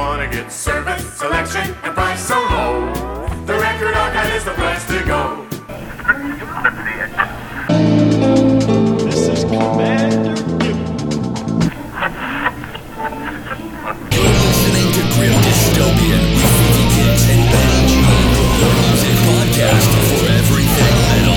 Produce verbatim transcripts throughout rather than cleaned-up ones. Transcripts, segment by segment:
wanna get service, selection, and price so low. The Record Archive is the place to go. This is Commander Dip. You're listening to Grim Dystopia with Vicky Kids and Benny G. The music podcast for everything metal.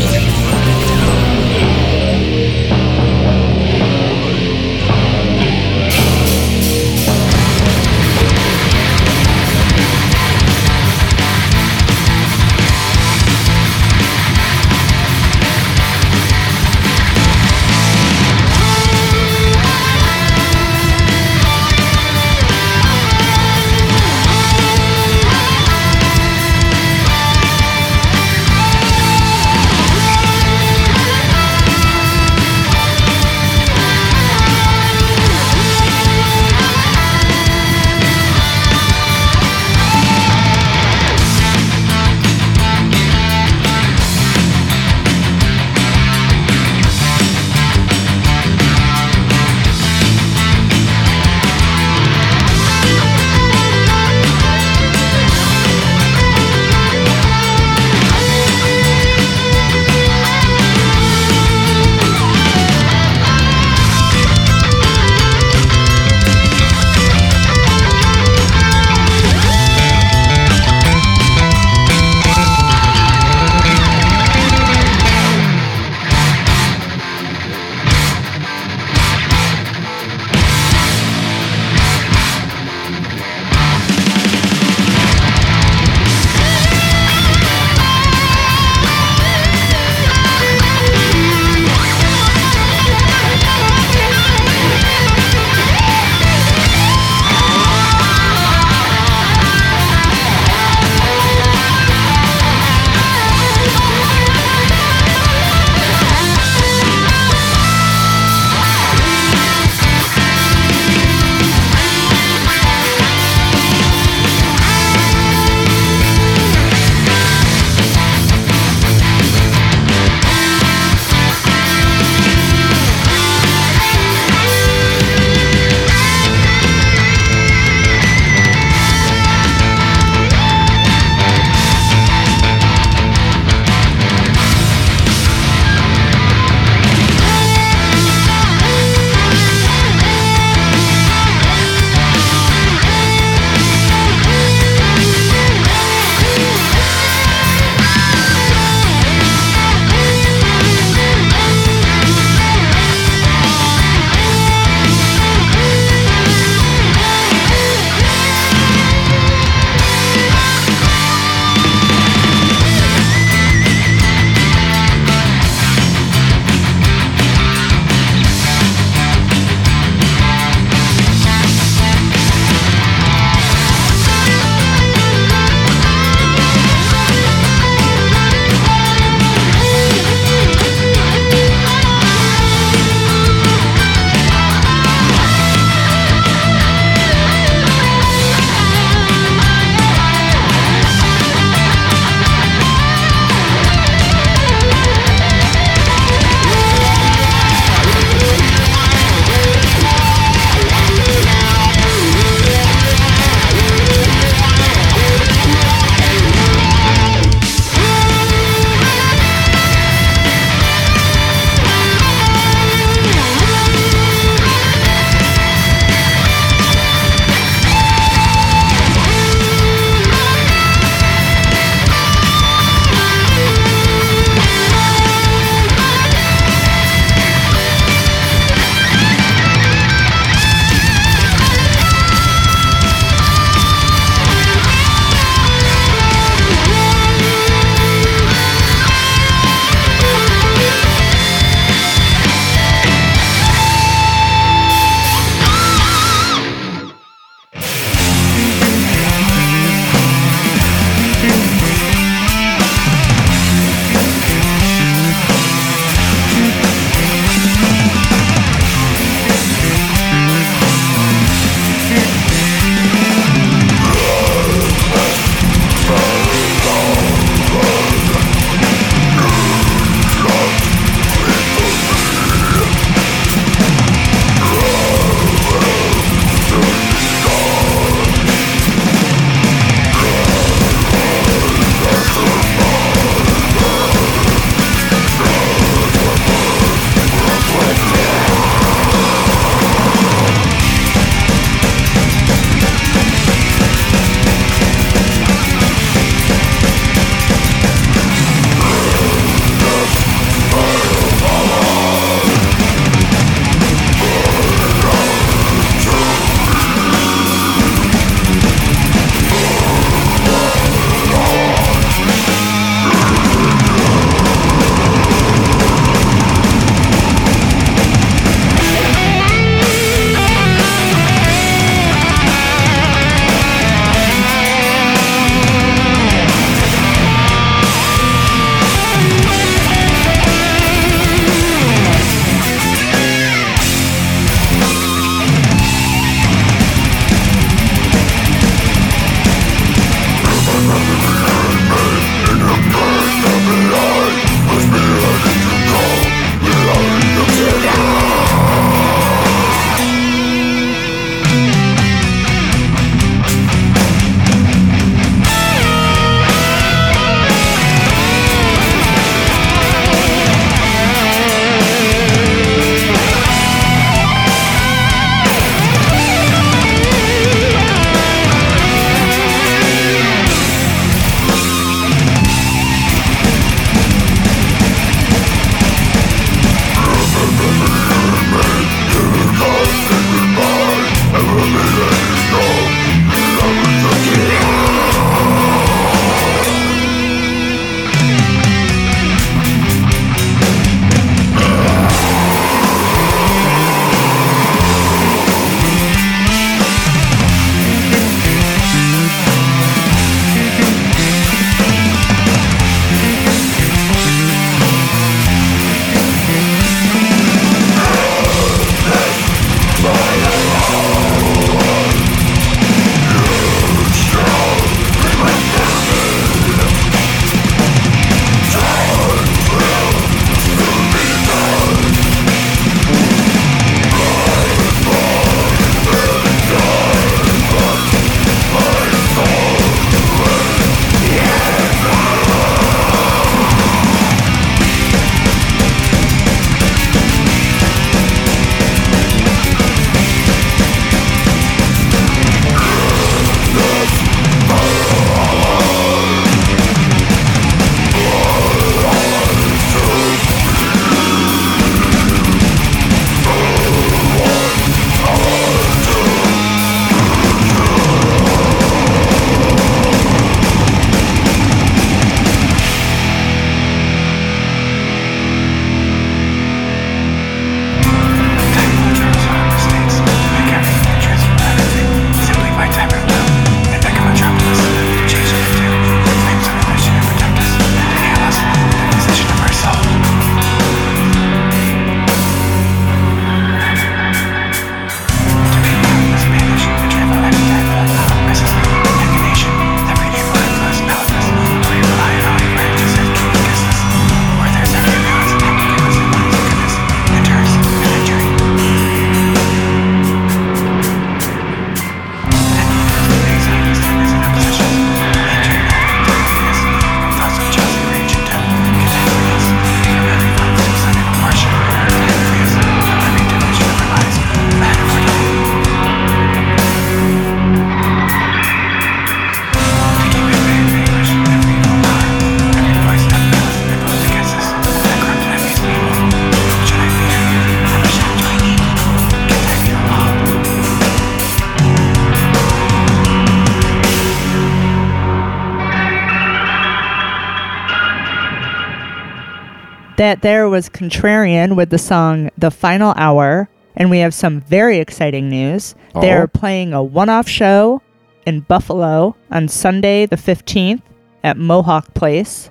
That there was Contrarian with the song The Final Hour, and we have some very exciting news. Oh. They're playing a one-off show in Buffalo on Sunday the fifteenth at Mohawk Place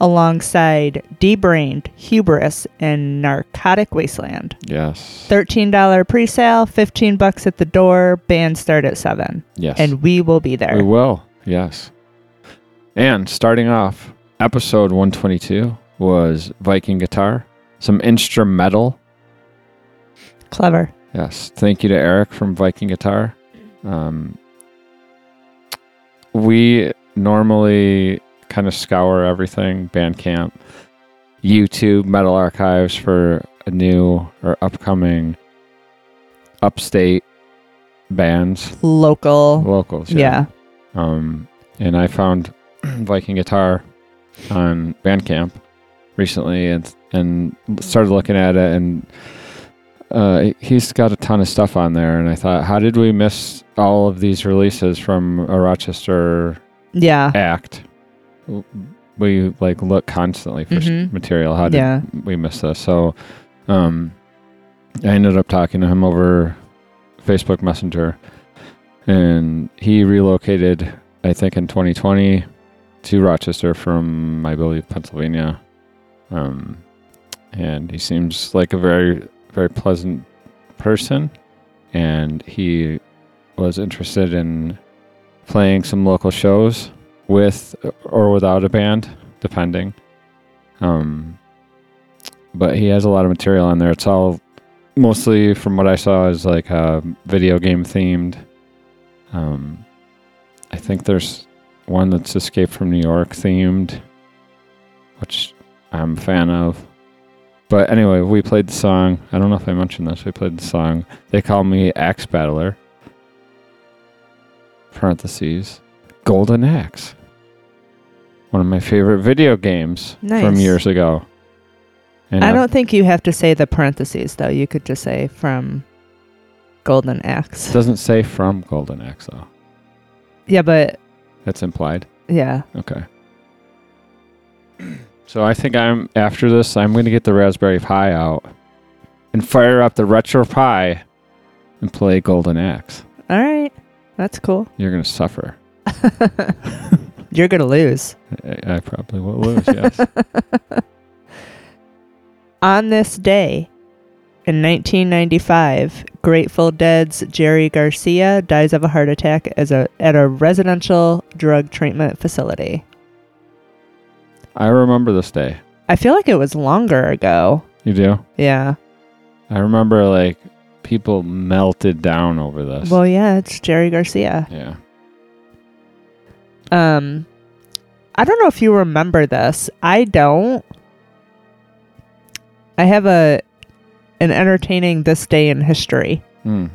alongside Debrained, Hubris, and Narcotic Wasteland. Yes. thirteen dollars pre-sale, fifteen bucks at the door, bands start at seven. Yes. And we will be there. We will, yes. And starting off, episode one twenty-two was Viking Guitar, some instrumental. Clever. Yes. Thank you to Eric from Viking Guitar. Um, we normally kind of scour everything, Bandcamp, YouTube, Metal Archives for a new or upcoming upstate bands. Local. Locals, yeah. yeah. Um, and I found Viking Guitar on Bandcamp recently and and started looking at it, and uh, he's got a ton of stuff on there, and I thought, how did we miss all of these releases from a Rochester yeah. act? We like look constantly for mm-hmm. material. How did yeah. we miss this? So um, I ended up talking to him over Facebook Messenger, and he relocated, I think in twenty twenty, to Rochester from, I believe, Pennsylvania. Um, and he seems like a very, very pleasant person, and he was interested in playing some local shows with or without a band, depending. Um, but he has a lot of material on there. It's all mostly, from what I saw, is like uh, video game themed. Um, I think there's one that's Escape from New York themed, which I'm a fan of. But anyway, we played the song. I don't know if I mentioned this. We played the song They Call Me Axe Battler, parentheses, Golden Axe. One of my favorite video games nice. From years ago. And I I've, don't think you have to say the parentheses, though. You could just say from Golden Axe. It doesn't say from Golden Axe, though. Yeah, but... That's implied? Yeah. Okay. So I think I'm after this, I'm going to get the Raspberry Pi out and fire up the RetroPie and play Golden Axe. All right. That's cool. You're going to suffer. You're going to lose. I, I probably will lose, yes. On this day in nineteen ninety-five, Grateful Dead's Jerry Garcia dies of a heart attack as a at a residential drug treatment facility. I remember this day. I feel like it was longer ago. You do? Yeah. I remember like people melted down over this. Well, yeah, it's Jerry Garcia. Yeah. Um, I don't know if you remember this. I don't. I have a... and entertaining this day in history. Mm.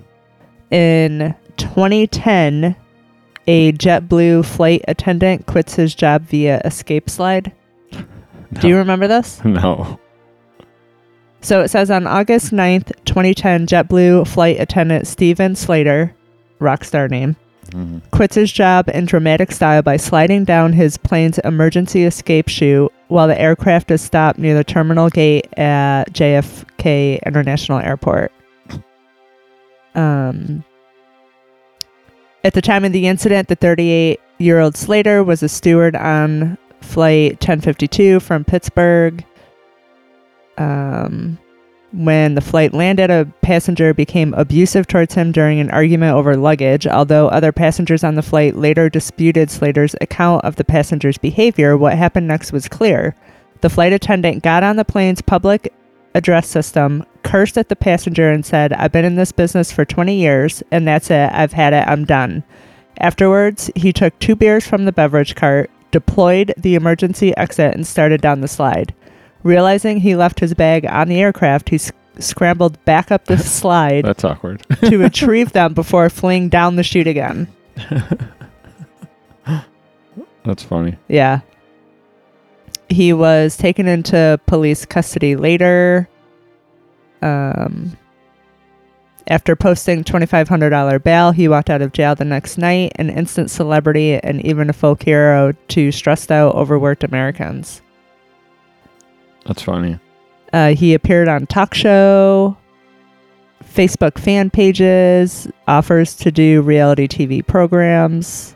In twenty ten, a JetBlue flight attendant quits his job via escape slide. No. Do you remember this? No. So it says on August ninth, twenty ten, JetBlue flight attendant Stephen Slater, rock star name, mm-hmm. quits his job in dramatic style by sliding down his plane's emergency escape chute while the aircraft is stopped near the terminal gate at J F K International Airport. Um, at the time of the incident, the thirty-eight-year-old Slater was a steward on flight ten fifty-two from Pittsburgh. Um, when the flight landed, a passenger became abusive towards him during an argument over luggage, although other passengers on the flight later disputed Slater's account of the passenger's behavior. What happened next was clear. The flight attendant got on the plane's public address system, cursed at the passenger, and said, "I've been in this business for twenty years, and that's it. I've had it. I'm done." Afterwards, he took two beers from the beverage cart, deployed the emergency exit, and started down the slide. Realizing he left his bag on the aircraft, he sc- scrambled back up the slide. That's awkward. to retrieve them before fleeing down the chute again. That's funny. Yeah. He was taken into police custody later. Um, after posting twenty-five hundred dollars bail, he walked out of jail the next night, an instant celebrity and even a folk hero to stressed out, overworked Americans. That's funny. Uh, he appeared on talk show, Facebook fan pages, offers to do reality T V programs.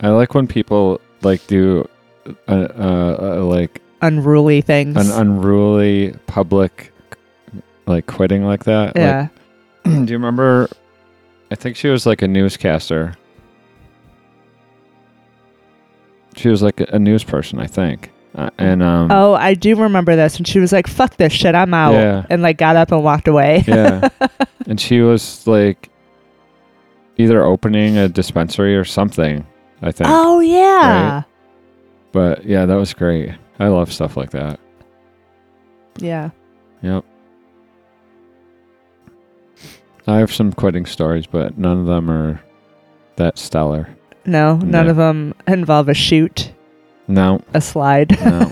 I like when people like do uh, uh, uh, like unruly things, an unruly public like quitting like that. Yeah. Like, do you remember? I think she was like a newscaster. She was like a news person, I think. Uh, and um, oh, I do remember this. And she was like, "Fuck this shit, I'm out," yeah. and like got up and walked away. Yeah. And she was like either opening a dispensary or something, I think. Oh yeah. Right? But yeah, that was great. I love stuff like that. Yeah. Yep. I have some quitting stories, but none of them are that stellar. No, none no. of them involve a shoot. No. A slide. No.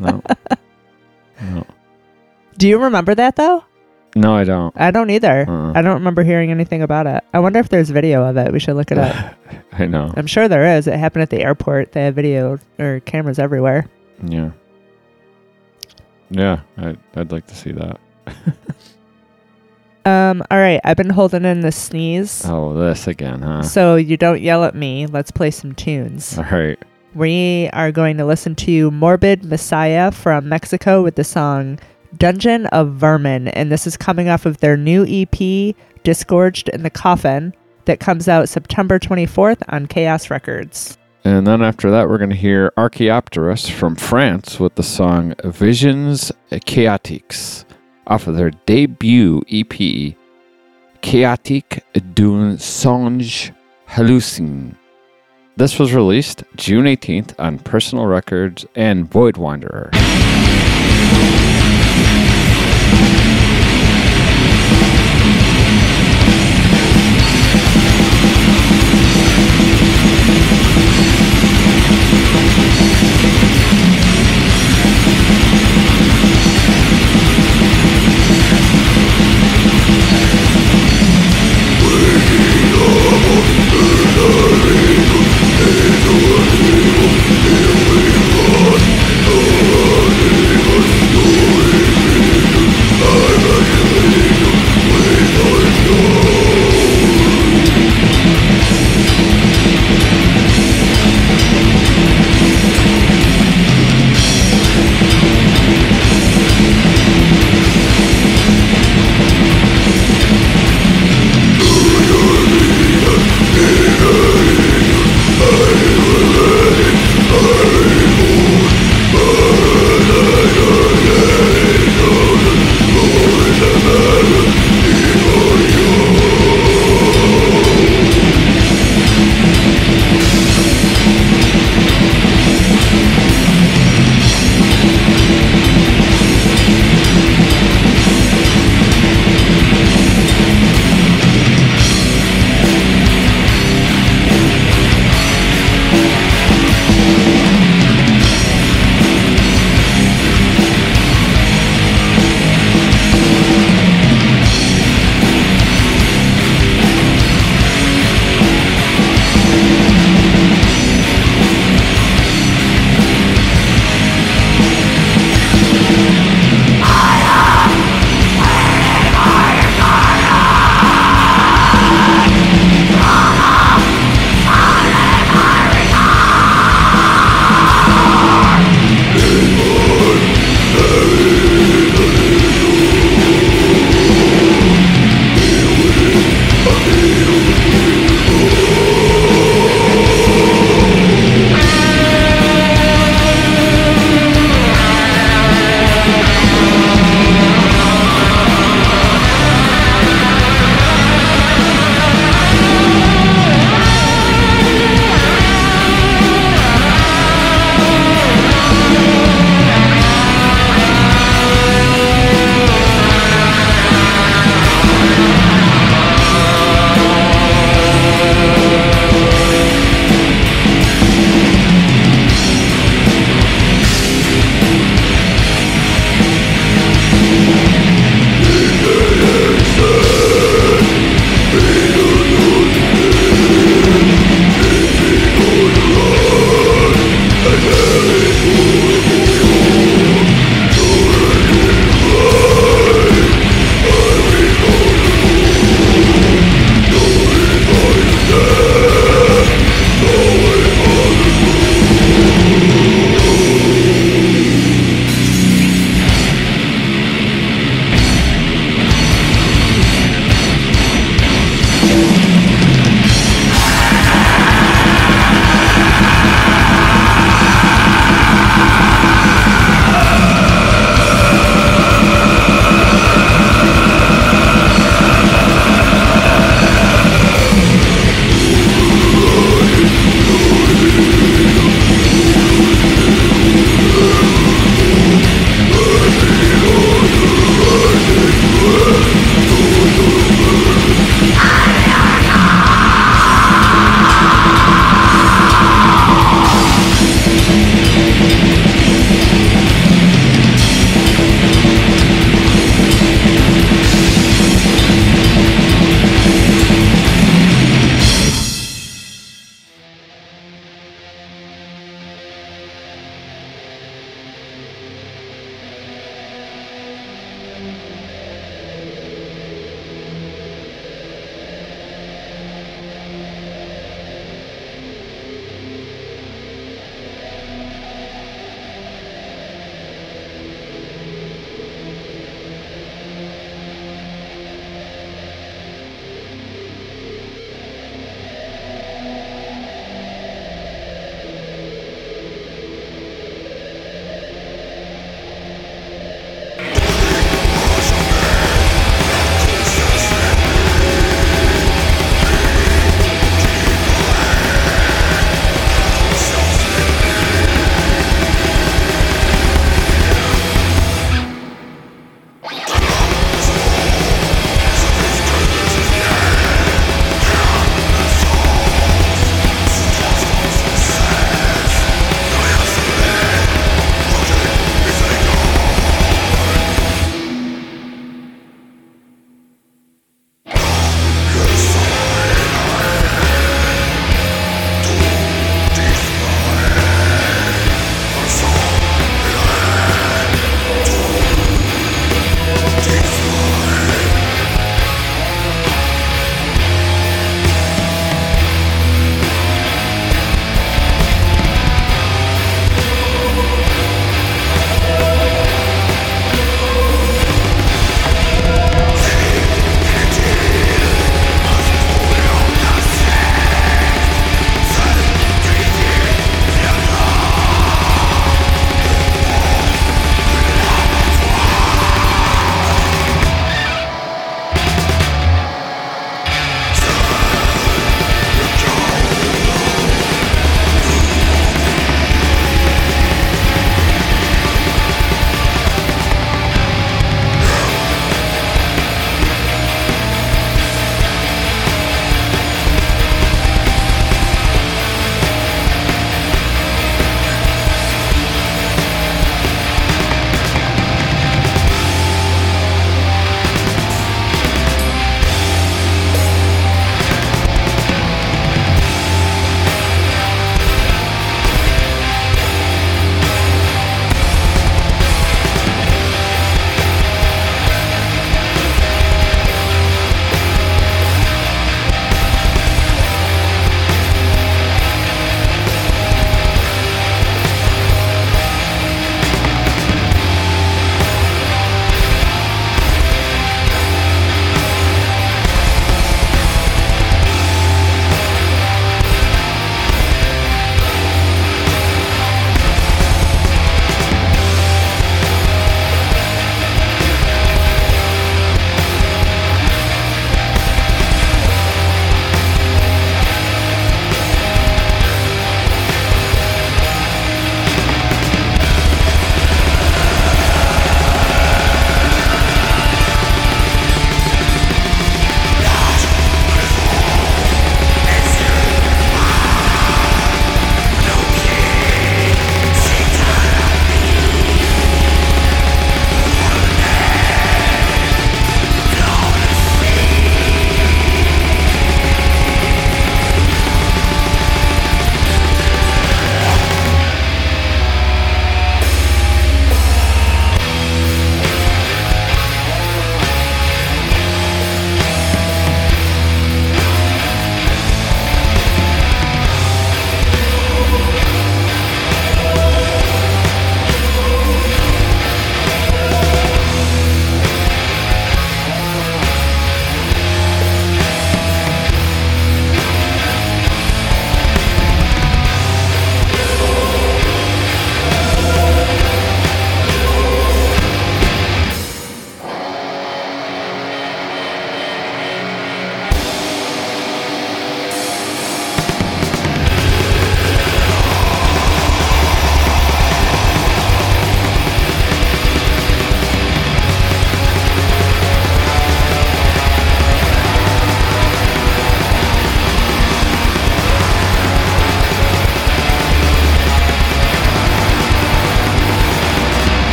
No. No. Do you remember that, though? No, I don't. I don't either. Uh-uh. I don't remember hearing anything about it. I wonder if there's video of it. We should look it up. I know. I'm sure there is. It happened at the airport. They have video or cameras everywhere. Yeah. Yeah, I'd, I'd like to see that. Um, all right, I've been holding in the sneeze. Oh, this again, huh? So you don't yell at me. Let's play some tunes. All right. We are going to listen to Morbid Messiah from Mexico with the song Dungeon of Vermin. And this is coming off of their new E P, Disgorged in the Coffin, that comes out September twenty-fourth on Chaos Records. And then after that, we're going to hear Archaeopteris from France with the song Visions Chaotiques, off of their debut E P, Chaotique d'un Songe Hallucin. This was released June eighteenth on Personal Records and Void Wanderer. Oh,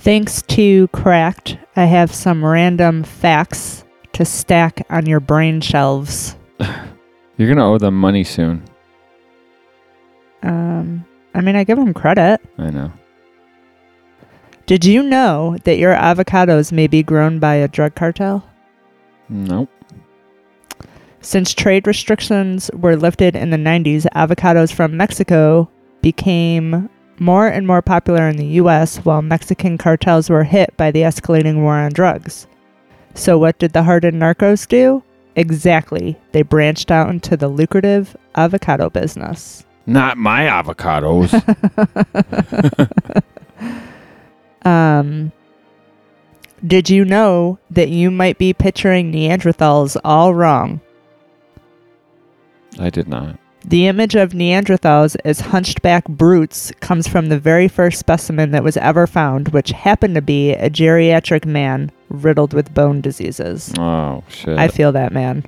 Thanks to Cracked, I have some random facts to stack on your brain shelves. You're going to owe them money soon. Um, I mean, I give them credit. I know. Did you know that your avocados may be grown by a drug cartel? Nope. Since trade restrictions were lifted in the nineties, avocados from Mexico became more and more popular in the U S while Mexican cartels were hit by the escalating war on drugs. So what did the hardened narcos do? Exactly. They branched out into the lucrative avocado business. Not my avocados. um, did you know that you might be picturing Neanderthals all wrong? I did not. The image of Neanderthals as hunchback brutes comes from the very first specimen that was ever found, which happened to be a geriatric man riddled with bone diseases. Oh, shit. I feel that, man.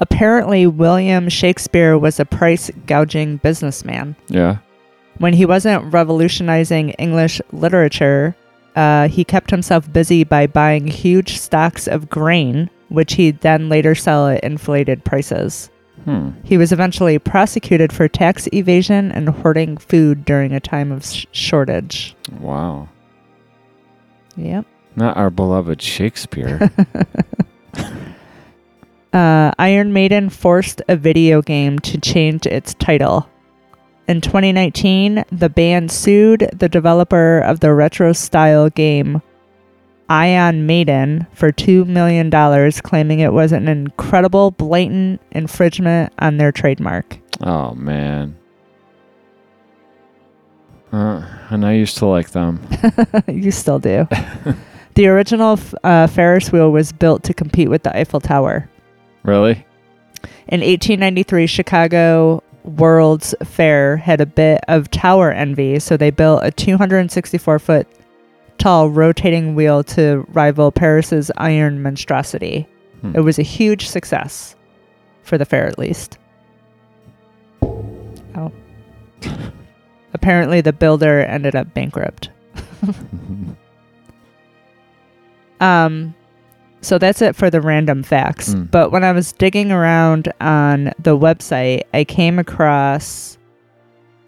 Apparently, William Shakespeare was a price-gouging businessman. Yeah. When he wasn't revolutionizing English literature, uh, he kept himself busy by buying huge stocks of grain, which he'd then later sell at inflated prices. Hmm. He was eventually prosecuted for tax evasion and hoarding food during a time of sh- shortage. Wow. Yep. Not our beloved Shakespeare. uh, Iron Maiden forced a video game to change its title. In twenty nineteen, the band sued the developer of the retro-style game Ion Maiden for two million dollars, claiming it was an incredible, blatant infringement on their trademark. Oh, man. Uh, and I used to like them. You still do. The original uh, Ferris wheel was built to compete with the Eiffel Tower. Really? In eighteen ninety-three, Chicago World's Fair had a bit of tower envy, so they built a two hundred sixty-four foot tall rotating wheel to rival Paris's iron monstrosity. Hmm. It was a huge success for the fair, at least. Oh. Apparently the builder ended up bankrupt. um so that's it for the random facts. Hmm. But when I was digging around on the website, I came across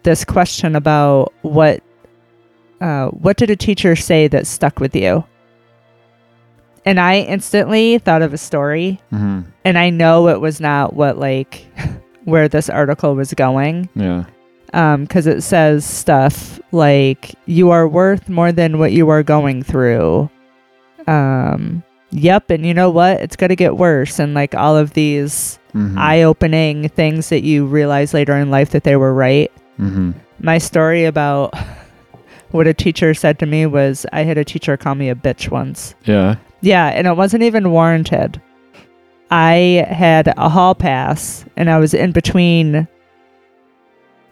this question about what Uh, what did a teacher say that stuck with you? And I instantly thought of a story, mm-hmm. and I know it was not what, like, where this article was going. Yeah. Um, 'cause it says stuff like, you are worth more than what you are going through. Um, yep. And you know what? It's going to get worse. And like all of these mm-hmm. eye-opening things that you realize later in life that they were right. Mm-hmm. My story about what a teacher said to me was, I had a teacher call me a bitch once. Yeah. Yeah, and it wasn't even warranted. I had a hall pass, and I was in between.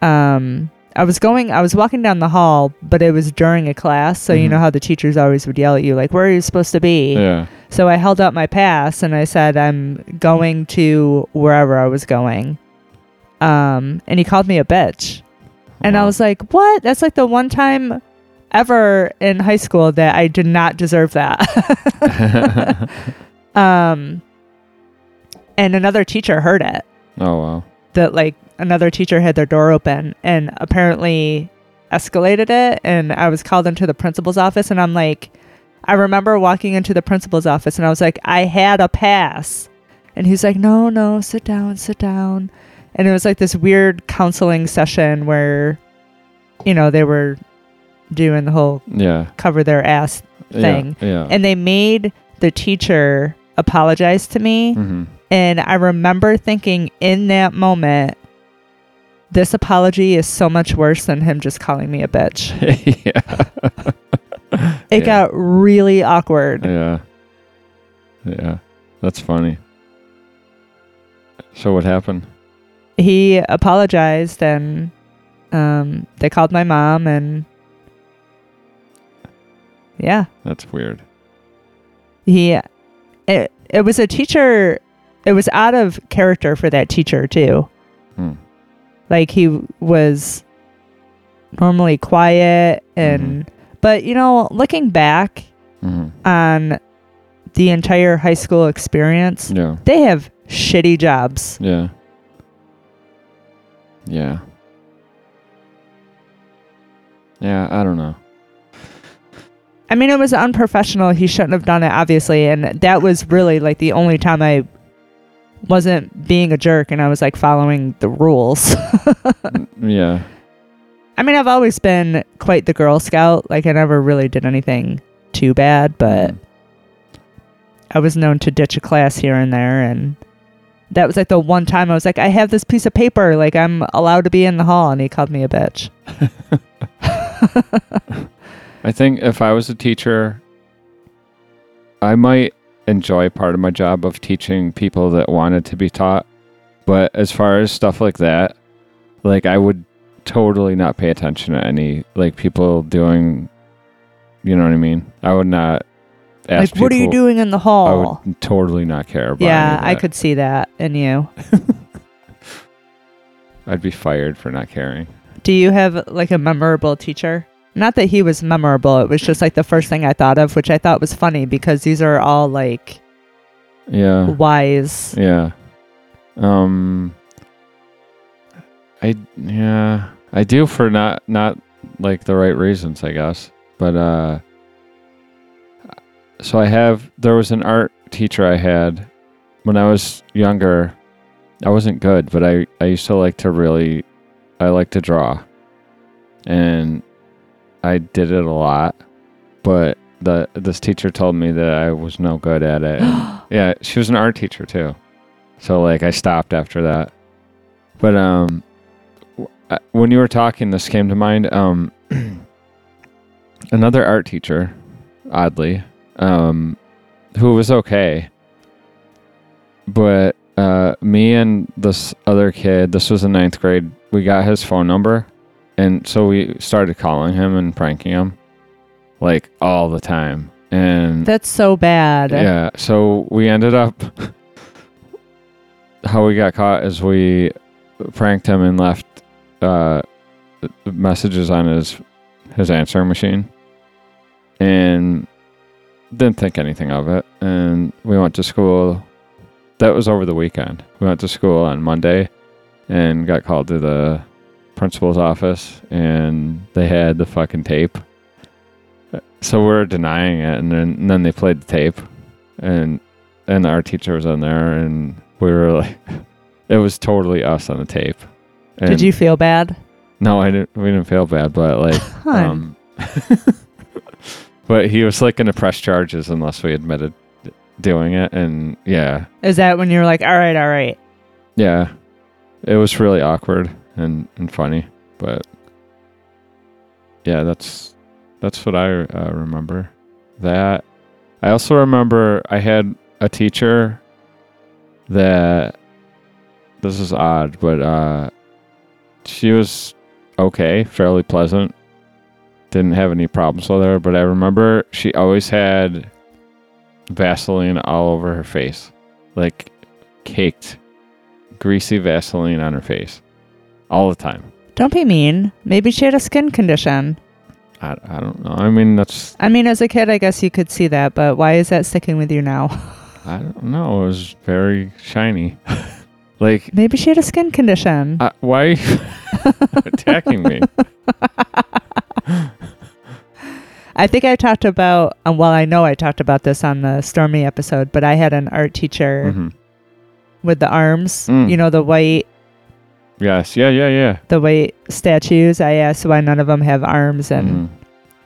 Um, I was going, I was walking down the hall, but it was during a class, so mm-hmm. you know how the teachers always would yell at you, like, where are you supposed to be? Yeah. So I held out my pass, and I said, I'm going to wherever I was going. Um, and he called me a bitch. And wow. I was like, what? That's like the one time ever in high school that I did not deserve that. um, and another teacher heard it. Oh, wow. That like another teacher had their door open and apparently escalated it. And I was called into the principal's office. And I'm like, I remember walking into the principal's office and I was like, I had a pass. And he's like, no, no, sit down, sit down. And it was like this weird counseling session where, you know, they were doing the whole yeah. cover their ass thing. Yeah, yeah. And they made the teacher apologize to me. Mm-hmm. And I remember thinking in that moment, this apology is so much worse than him just calling me a bitch. yeah. It yeah. got really awkward. Yeah. Yeah. That's funny. So what happened? He apologized, and um, they called my mom, and yeah. That's weird. He, it, it was a teacher, it was out of character for that teacher, too. Hmm. Like, he was normally quiet and mm-hmm. but you know, looking back mm-hmm. on the entire high school experience, yeah. they have shitty jobs. Yeah. Yeah. Yeah, I don't know. I mean, it was unprofessional. He shouldn't have done it, obviously. And that was really like the only time I wasn't being a jerk and I was like following the rules. Yeah. I mean, I've always been quite the Girl Scout. Like, I never really did anything too bad, but I was known to ditch a class here and there. And that was like the one time I was like, I have this piece of paper. Like, I'm allowed to be in the hall. And he called me a bitch. I think if I was a teacher, I might enjoy part of my job of teaching people that wanted to be taught. But as far as stuff like that, like, I would totally not pay attention to any, like, people doing, you know what I mean? I would not ask people. Like, what are you doing in the hall? I would totally not care about it. Yeah, I could see that in you. I'd be fired for not caring. Do you have, like, a memorable teacher? Not that he was memorable. It was just like the first thing I thought of, which I thought was funny because these are all like, yeah, wise. Yeah. Um. I yeah. I do for not not like the right reasons, I guess. But uh. So I have. There was an art teacher I had when I was younger. I wasn't good, but I I used to like to really. I like to draw, and I did it a lot, but the this teacher told me that I was no good at it. And, yeah, she was an art teacher too, so like I stopped after that. But um, w- I, when you were talking, this came to mind. Um, another art teacher, oddly, um, who was okay, but uh, me and this other kid. This was in ninth grade. We got his phone number. And so we started calling him and pranking him, like, all the time. And that's so bad. Yeah. So we ended up... how we got caught is we pranked him and left uh, messages on his, his answering machine. And didn't think anything of it. And we went to school. That was over the weekend. We went to school on Monday and got called to the... principal's office, and they had the fucking tape. So we we're denying it, and then, and then they played the tape, and and our teacher was on there, and we were like, it was totally us on the tape. And did you feel bad? No, I didn't. We didn't feel bad, but like, um, but he was like going to press charges unless we admitted doing it, and yeah. Is that when you were like, all right, all right? Yeah, it was really awkward. And, and funny, but yeah, that's that's what I uh, remember. That I also remember I had a teacher that this is odd, but uh, she was okay, fairly pleasant, didn't have any problems with her. But I remember she always had Vaseline all over her face, like caked, greasy Vaseline on her face. All the time. Don't be mean. Maybe she had a skin condition. I, I don't know. I mean, that's... I mean, as a kid, I guess you could see that, but why is that sticking with you now? I don't know. It was very shiny. Like... Maybe she had a skin condition. Uh, why are you attacking me? I think I talked about... Um, well, I know I talked about this on the Stormy episode, but I had an art teacher mm-hmm. with the arms. Mm. You know, the white... Yes, yeah, yeah, yeah. The white statues, I asked why none of them have arms, and mm-hmm.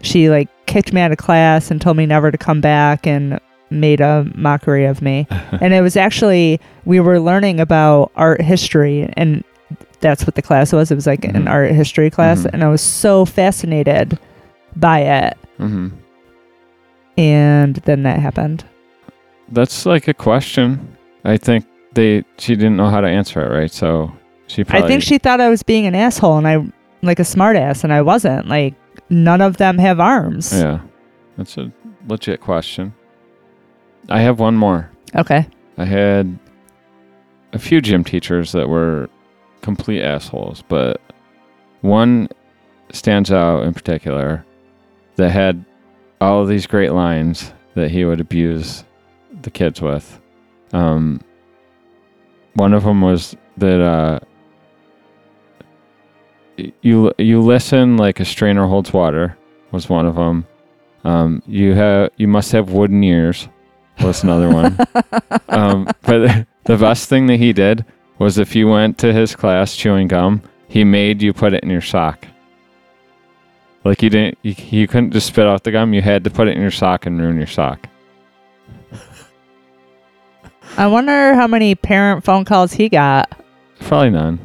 she, like, kicked me out of class and told me never to come back and made a mockery of me. And it was actually, we were learning about art history, and that's what the class was. It was, like, mm-hmm. an art history class, mm-hmm. and I was so fascinated by it. Mm-hmm. And then that happened. That's, like, a question. I think they she didn't know how to answer it, right? So... She probably, I think she thought I was being an asshole and I like a smart ass and I wasn't. Like none of them have arms. Yeah. That's a legit question. I have one more. Okay. I had a few gym teachers that were complete assholes, but one stands out in particular that had all of these great lines that he would abuse the kids with. Um, one of them was that uh, you you listen like a strainer holds water was one of them. Um, you have you must have wooden ears was another one. Um, but the best thing that he did was if you went to his class chewing gum, he made you put it in your sock. Like you didn't, you, you couldn't just spit out the gum. You had to put it in your sock and ruin your sock. I wonder how many parent phone calls he got. Probably none.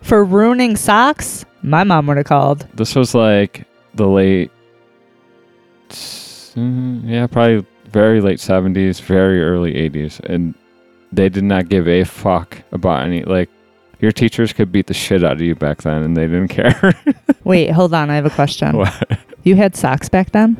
For ruining socks? My mom would have called. This was like the late, yeah, probably very late seventies, very early eighties. And they did not give a fuck about any, like, your teachers could beat the shit out of you back then, and they didn't care. Wait, hold on. I have a question. What? You had socks back then?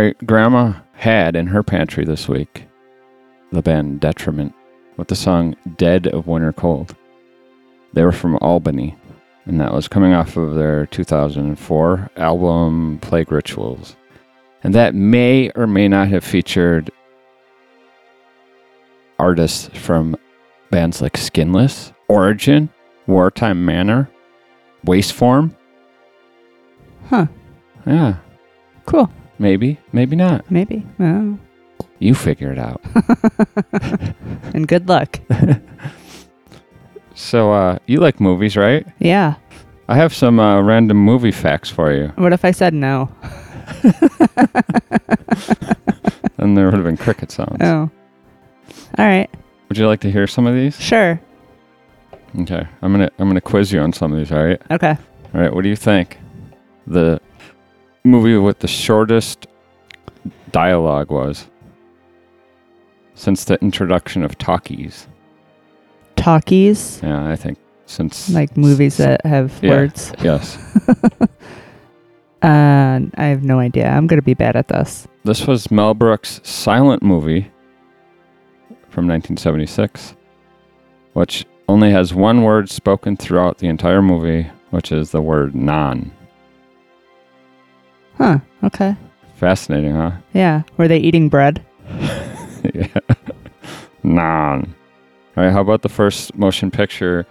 right, Grandma had in her pantry this week the band Detriment with the song Dead of Winter Cold. They were from Albany, and that was coming off of their two thousand four album Plague Rituals. And that may or may not have featured artists from bands like Skinless, Origin, Wartime Manor, Wasteform. Huh. Yeah. Cool. Maybe, maybe not. Maybe. No. You figure it out. And good luck. So, uh, you like movies, right? Yeah. I have some uh, random movie facts for you. What if I said no? Then there would have been cricket sounds. Oh. All right. Would you like to hear some of these? Sure. Okay. I'm gonna I'm gonna quiz you on some of these. All right. Okay. All right. What do you think? The movie with the shortest dialogue was since the introduction of talkies. Talkies? Yeah, I think since like movies since, that have yeah, words. Yes. Uh, I have no idea. I'm going to be bad at this. This was Mel Brooks' silent movie from nineteen seventy-six, which only has one word spoken throughout the entire movie, which is the word non. Huh, okay. Fascinating, huh? Yeah. Were they eating bread? Yeah. Non. All right, how about the first motion picture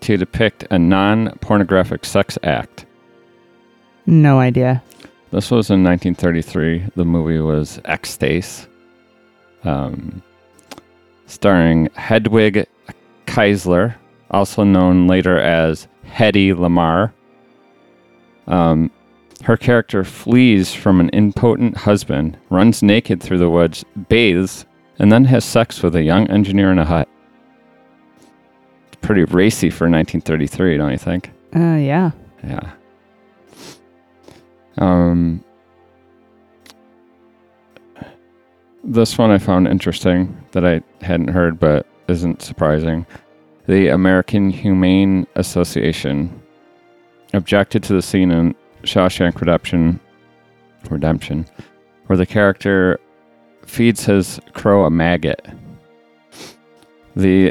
to depict a non-pornographic sex act? No idea. This was in nineteen thirty-three. The movie was Ecstasy, um, starring Hedwig Keisler, also known later as Hedy Lamarr. Um, her character flees from an impotent husband, runs naked through the woods, bathes, and then has sex with a young engineer in a hut. It's pretty racy for nineteen thirty-three, don't you think? Uh, yeah. Yeah. Um, this one I found interesting that I hadn't heard, but isn't surprising. The American Humane Association objected to the scene in Shawshank Redemption, Redemption, where the character feeds his crow a maggot. The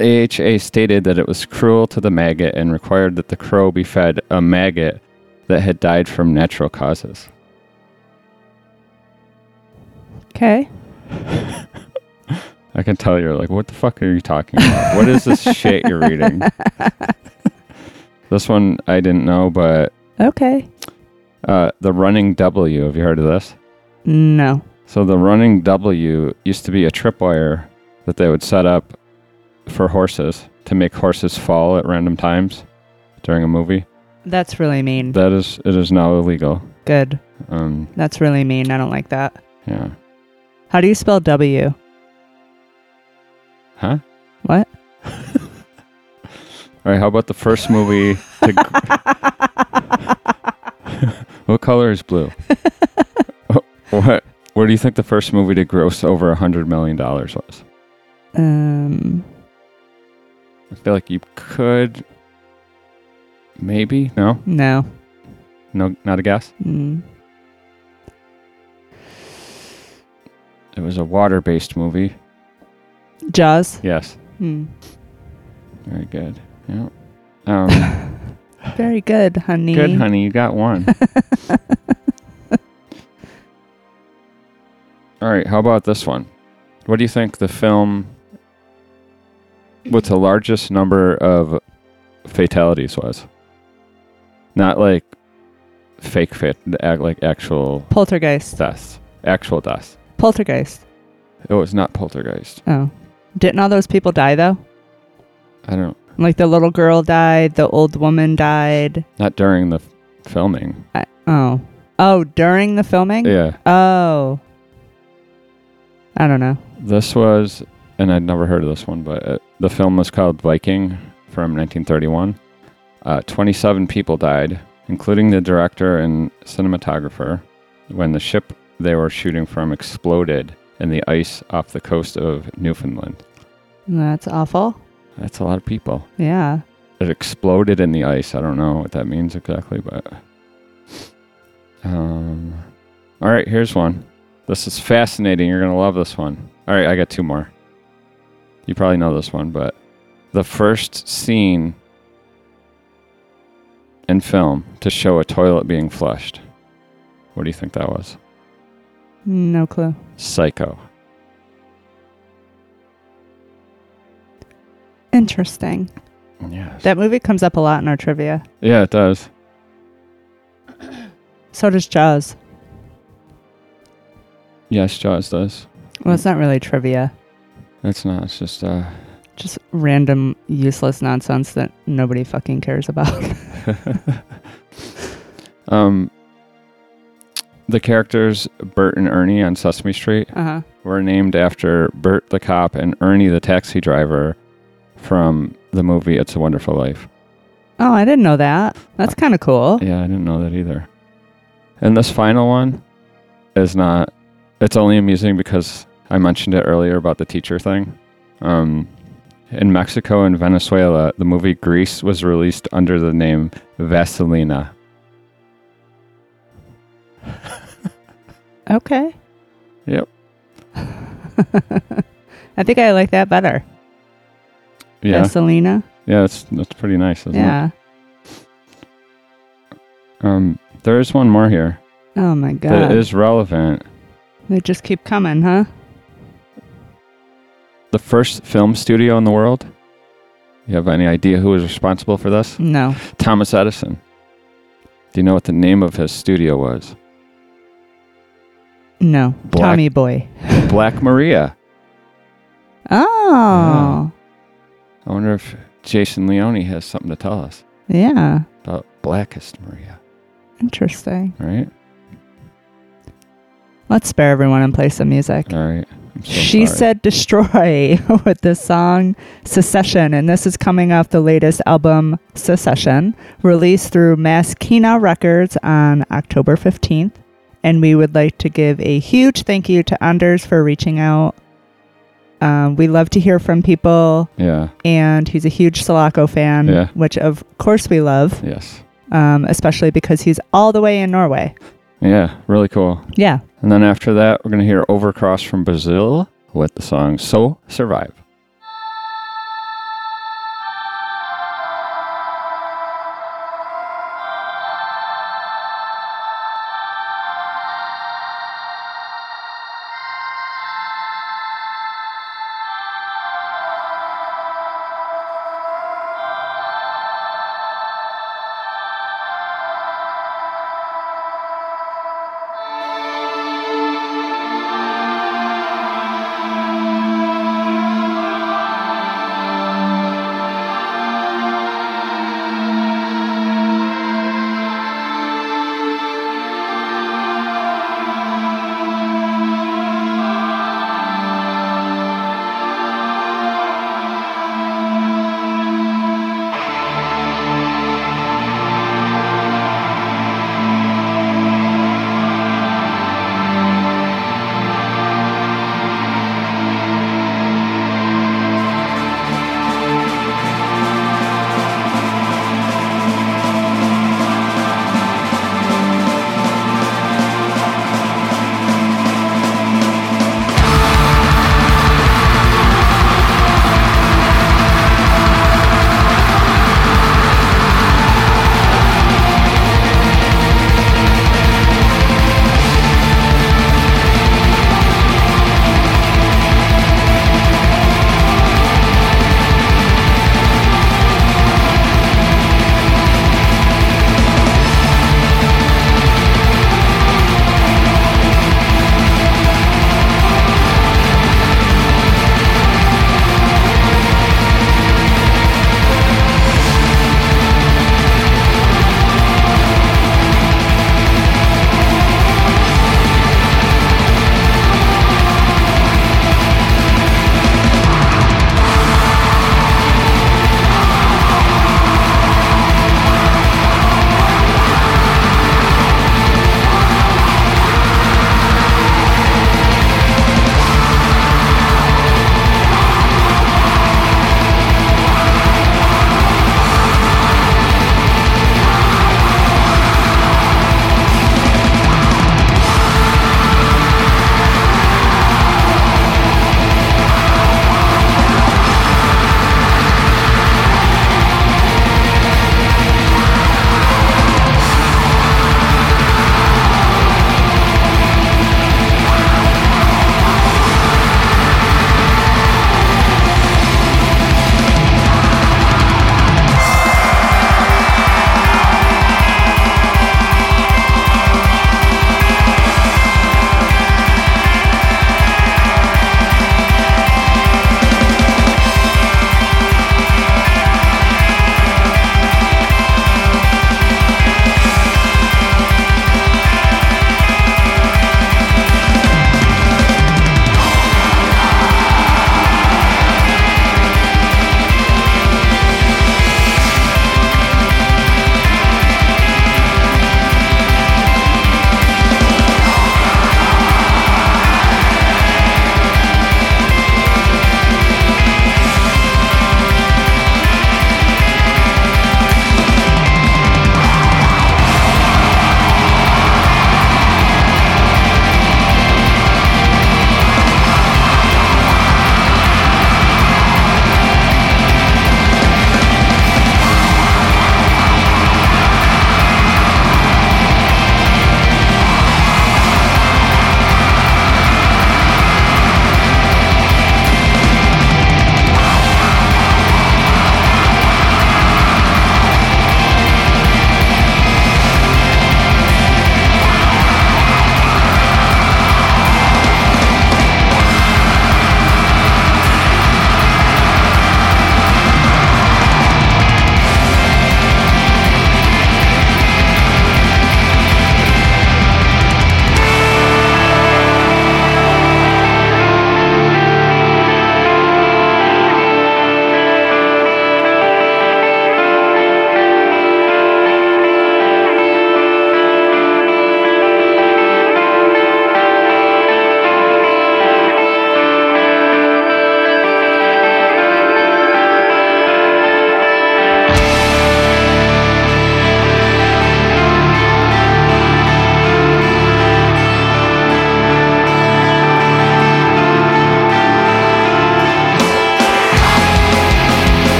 A H A stated that it was cruel to the maggot and required that the crow be fed a maggot that had died from natural causes. Okay. I can tell you're like, what the fuck are you talking about? What is this shit you're reading? This one I didn't know, but... Okay. Uh, the Running W. Have you heard of this? No. So the Running W used to be a tripwire that they would set up for horses to make horses fall at random times during a movie. That's really mean. That is, it is now illegal. Good. Um, That's really mean. I don't like that. Yeah. How do you spell W? Huh? What? All right, how about the first movie to... Gr- what color is blue? What? What do you think the first movie to gross over one hundred million dollars was? Um. I feel like you could... Maybe? No? No. No, not a guess? Mm. It was a water-based movie. Jaws? Yes. Mm. Very good. Yeah. Um, very good, honey. Good, honey. You got one. All right. How about this one? What do you think the film with the largest number of fatalities was? Not like fake fit, like actual... Poltergeist. Deaths. Actual deaths. Poltergeist. It was not Poltergeist. Oh. Didn't all those people die, though? I don't... Like the little girl died, the old woman died. Not during the filming. I, oh. Oh, during the filming? Yeah. Oh. I don't know. This was, and I'd never heard of this one, but it, the film was called Viking from nineteen thirty-one. Uh, twenty-seven people died, including the director and cinematographer, when the ship they were shooting from exploded in the ice off the coast of Newfoundland. That's awful. That's a lot of people. Yeah. It exploded in the ice. I don't know what that means exactly, but... Um, All right, here's one. This is fascinating. You're going to love this one. All right, I got two more. You probably know this one, but the first scene in film to show a toilet being flushed. What do you think that was? No clue. Psycho. Interesting. Yes. That movie comes up a lot in our trivia. Yeah, it does. So does Jaws. Yes, Jaws does. Well, it's not really trivia. It's not. It's just... Uh, just random, useless nonsense that nobody fucking cares about. um, the characters Bert and Ernie on Sesame Street uh-huh. were named after Bert the cop and Ernie the taxi driver from the movie It's a Wonderful Life. Oh, I didn't know that. That's kind of cool. Yeah, I didn't know that either. And this final one is not... It's only amusing because I mentioned it earlier about the teacher thing. Um, in Mexico and Venezuela, the movie Grease was released under the name Vaselina. Okay. Yep. I think I like that better. Yeah. Vaselina. Yeah, it's that's pretty nice, isn't yeah. it? Yeah. Um, there is one more here. Oh my god. That is relevant. They just keep coming, huh? The first film studio in the world. You have any idea who was responsible for this? No. Thomas Edison. Do you know what the name of his studio was? No. Black, Tommy Boy. Black Maria. Oh. Yeah. I wonder if Jason Leone has something to tell us. Yeah. About Blackest Maria. Interesting. Right? Let's spare everyone and play some music. All right. So she sorry. Said destroy with the song Secession, and this is coming off the latest album Secession, released through Maskina Records on October fifteenth. And we would like to give a huge thank you to Anders for reaching out. Um, we love to hear from people. Yeah. And he's a huge Sulaco fan, yeah. which of course we love. Yes. Um, especially because he's all the way in Norway. Yeah, really cool. Yeah. And then after that, we're going to hear Overcross from Brazil with the song So Survive.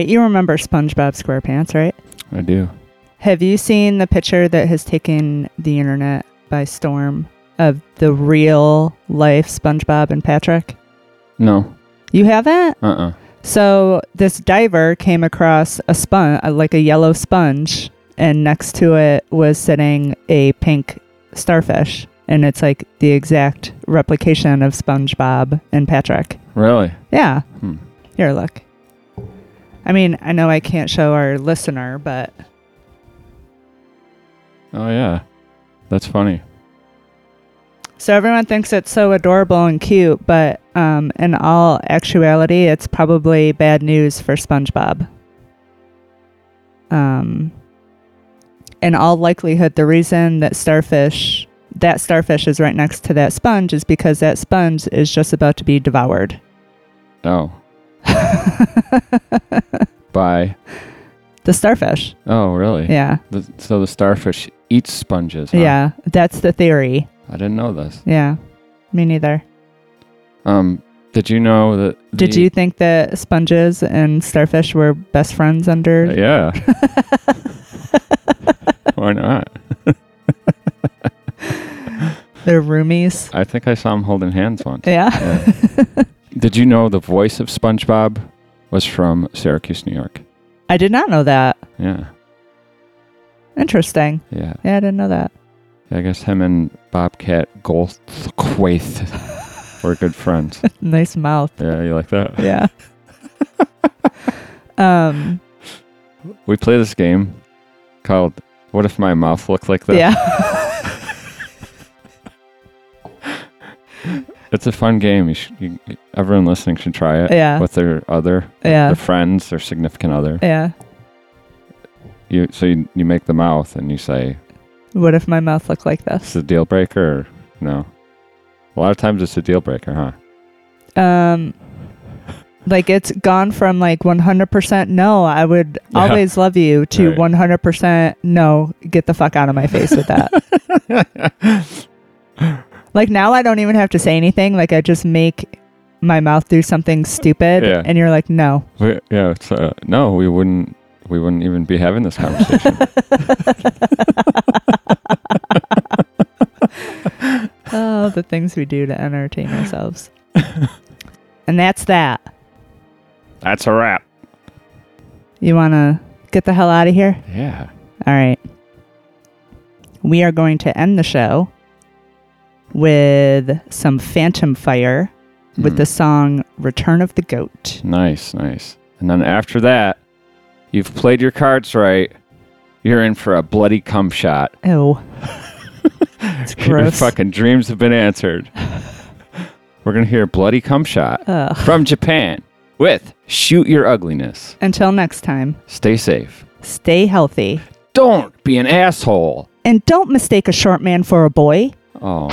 right, you remember SpongeBob SquarePants, right? I do. Have you seen the picture that has taken the internet by storm of the real life SpongeBob and Patrick? No. You haven't? Uh-uh. So this diver came across a sponge, like a yellow sponge, and next to it was sitting a pink starfish. And it's like the exact replication of SpongeBob and Patrick. Really? Yeah. Hmm. Here, look. I mean, I know I can't show our listener, but... Oh, yeah. That's funny. So everyone thinks it's so adorable and cute, but um, in all actuality, it's probably bad news for SpongeBob. Um, in all likelihood, the reason that starfish... that starfish is right next to that sponge is because that sponge is just about to be devoured. Oh. By? The starfish. Oh, really? Yeah. The, so the starfish eats sponges, huh? Yeah, that's the theory. I didn't know this. Yeah, me neither. Um, did you know that... The, did you think that sponges and starfish were best friends under... Uh, yeah. Why not? They're roomies. I think I saw them holding hands once. Yeah. Yeah. Did you know the voice of SpongeBob was from Syracuse, New York? I did not know that. Yeah. Interesting. Yeah. Yeah, I didn't know that. I guess him and Bobcat Goldthwaite were good friends. Nice mouth. Yeah, you like that? Yeah. um, we play this game called What If My Mouth Looked Like This? Yeah. It's a fun game. You should, you, everyone listening should try it. Yeah. With their other, yeah. their friends, their significant other. Yeah. You so you, you make the mouth and you say, "What if my mouth looked like this?" Is it a deal breaker or no? A lot of times it's a deal breaker, huh? Um, like it's gone from like one hundred percent no, I would yeah. always love you to right. one hundred percent no, get the fuck out of my face with that. Like now I don't even have to say anything. Like I just make my mouth do something stupid yeah. and you're like, no. We, yeah. It's, uh, no, we wouldn't, we wouldn't even be having this conversation. Oh, the things we do to entertain ourselves. And that's that. That's a wrap. You want to get the hell out of here? Yeah. All right. We are going to end the show with some Phantom Fire with mm. the song Return of the Goat. Nice, nice. And then after that, you've played your cards right. You're in for a bloody cum shot. Ew. It's gross. Your fucking dreams have been answered. We're going to hear Bloody Cum Shot Ugh. From Japan with Shoot Your Ugliness. Until next time. Stay safe. Stay healthy. Don't be an asshole. And don't mistake a short man for a boy. Oh.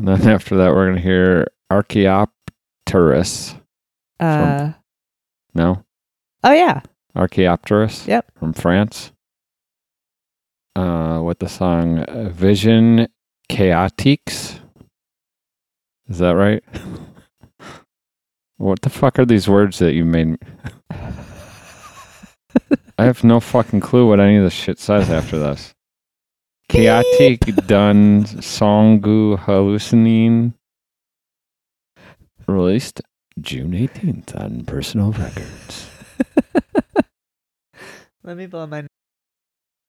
And then after that, we're going to hear Archaeopteris. Uh, from, no? Oh, yeah. Archaeopteris. Yep. From France. Uh, with the song Visions Chaotiques. Is that right? What the fuck are these words that you made me? I have no fucking clue what any of this shit says after this. Chaotic dun songu hallucinating. Released June eighteenth on Personal Records. Let me blow my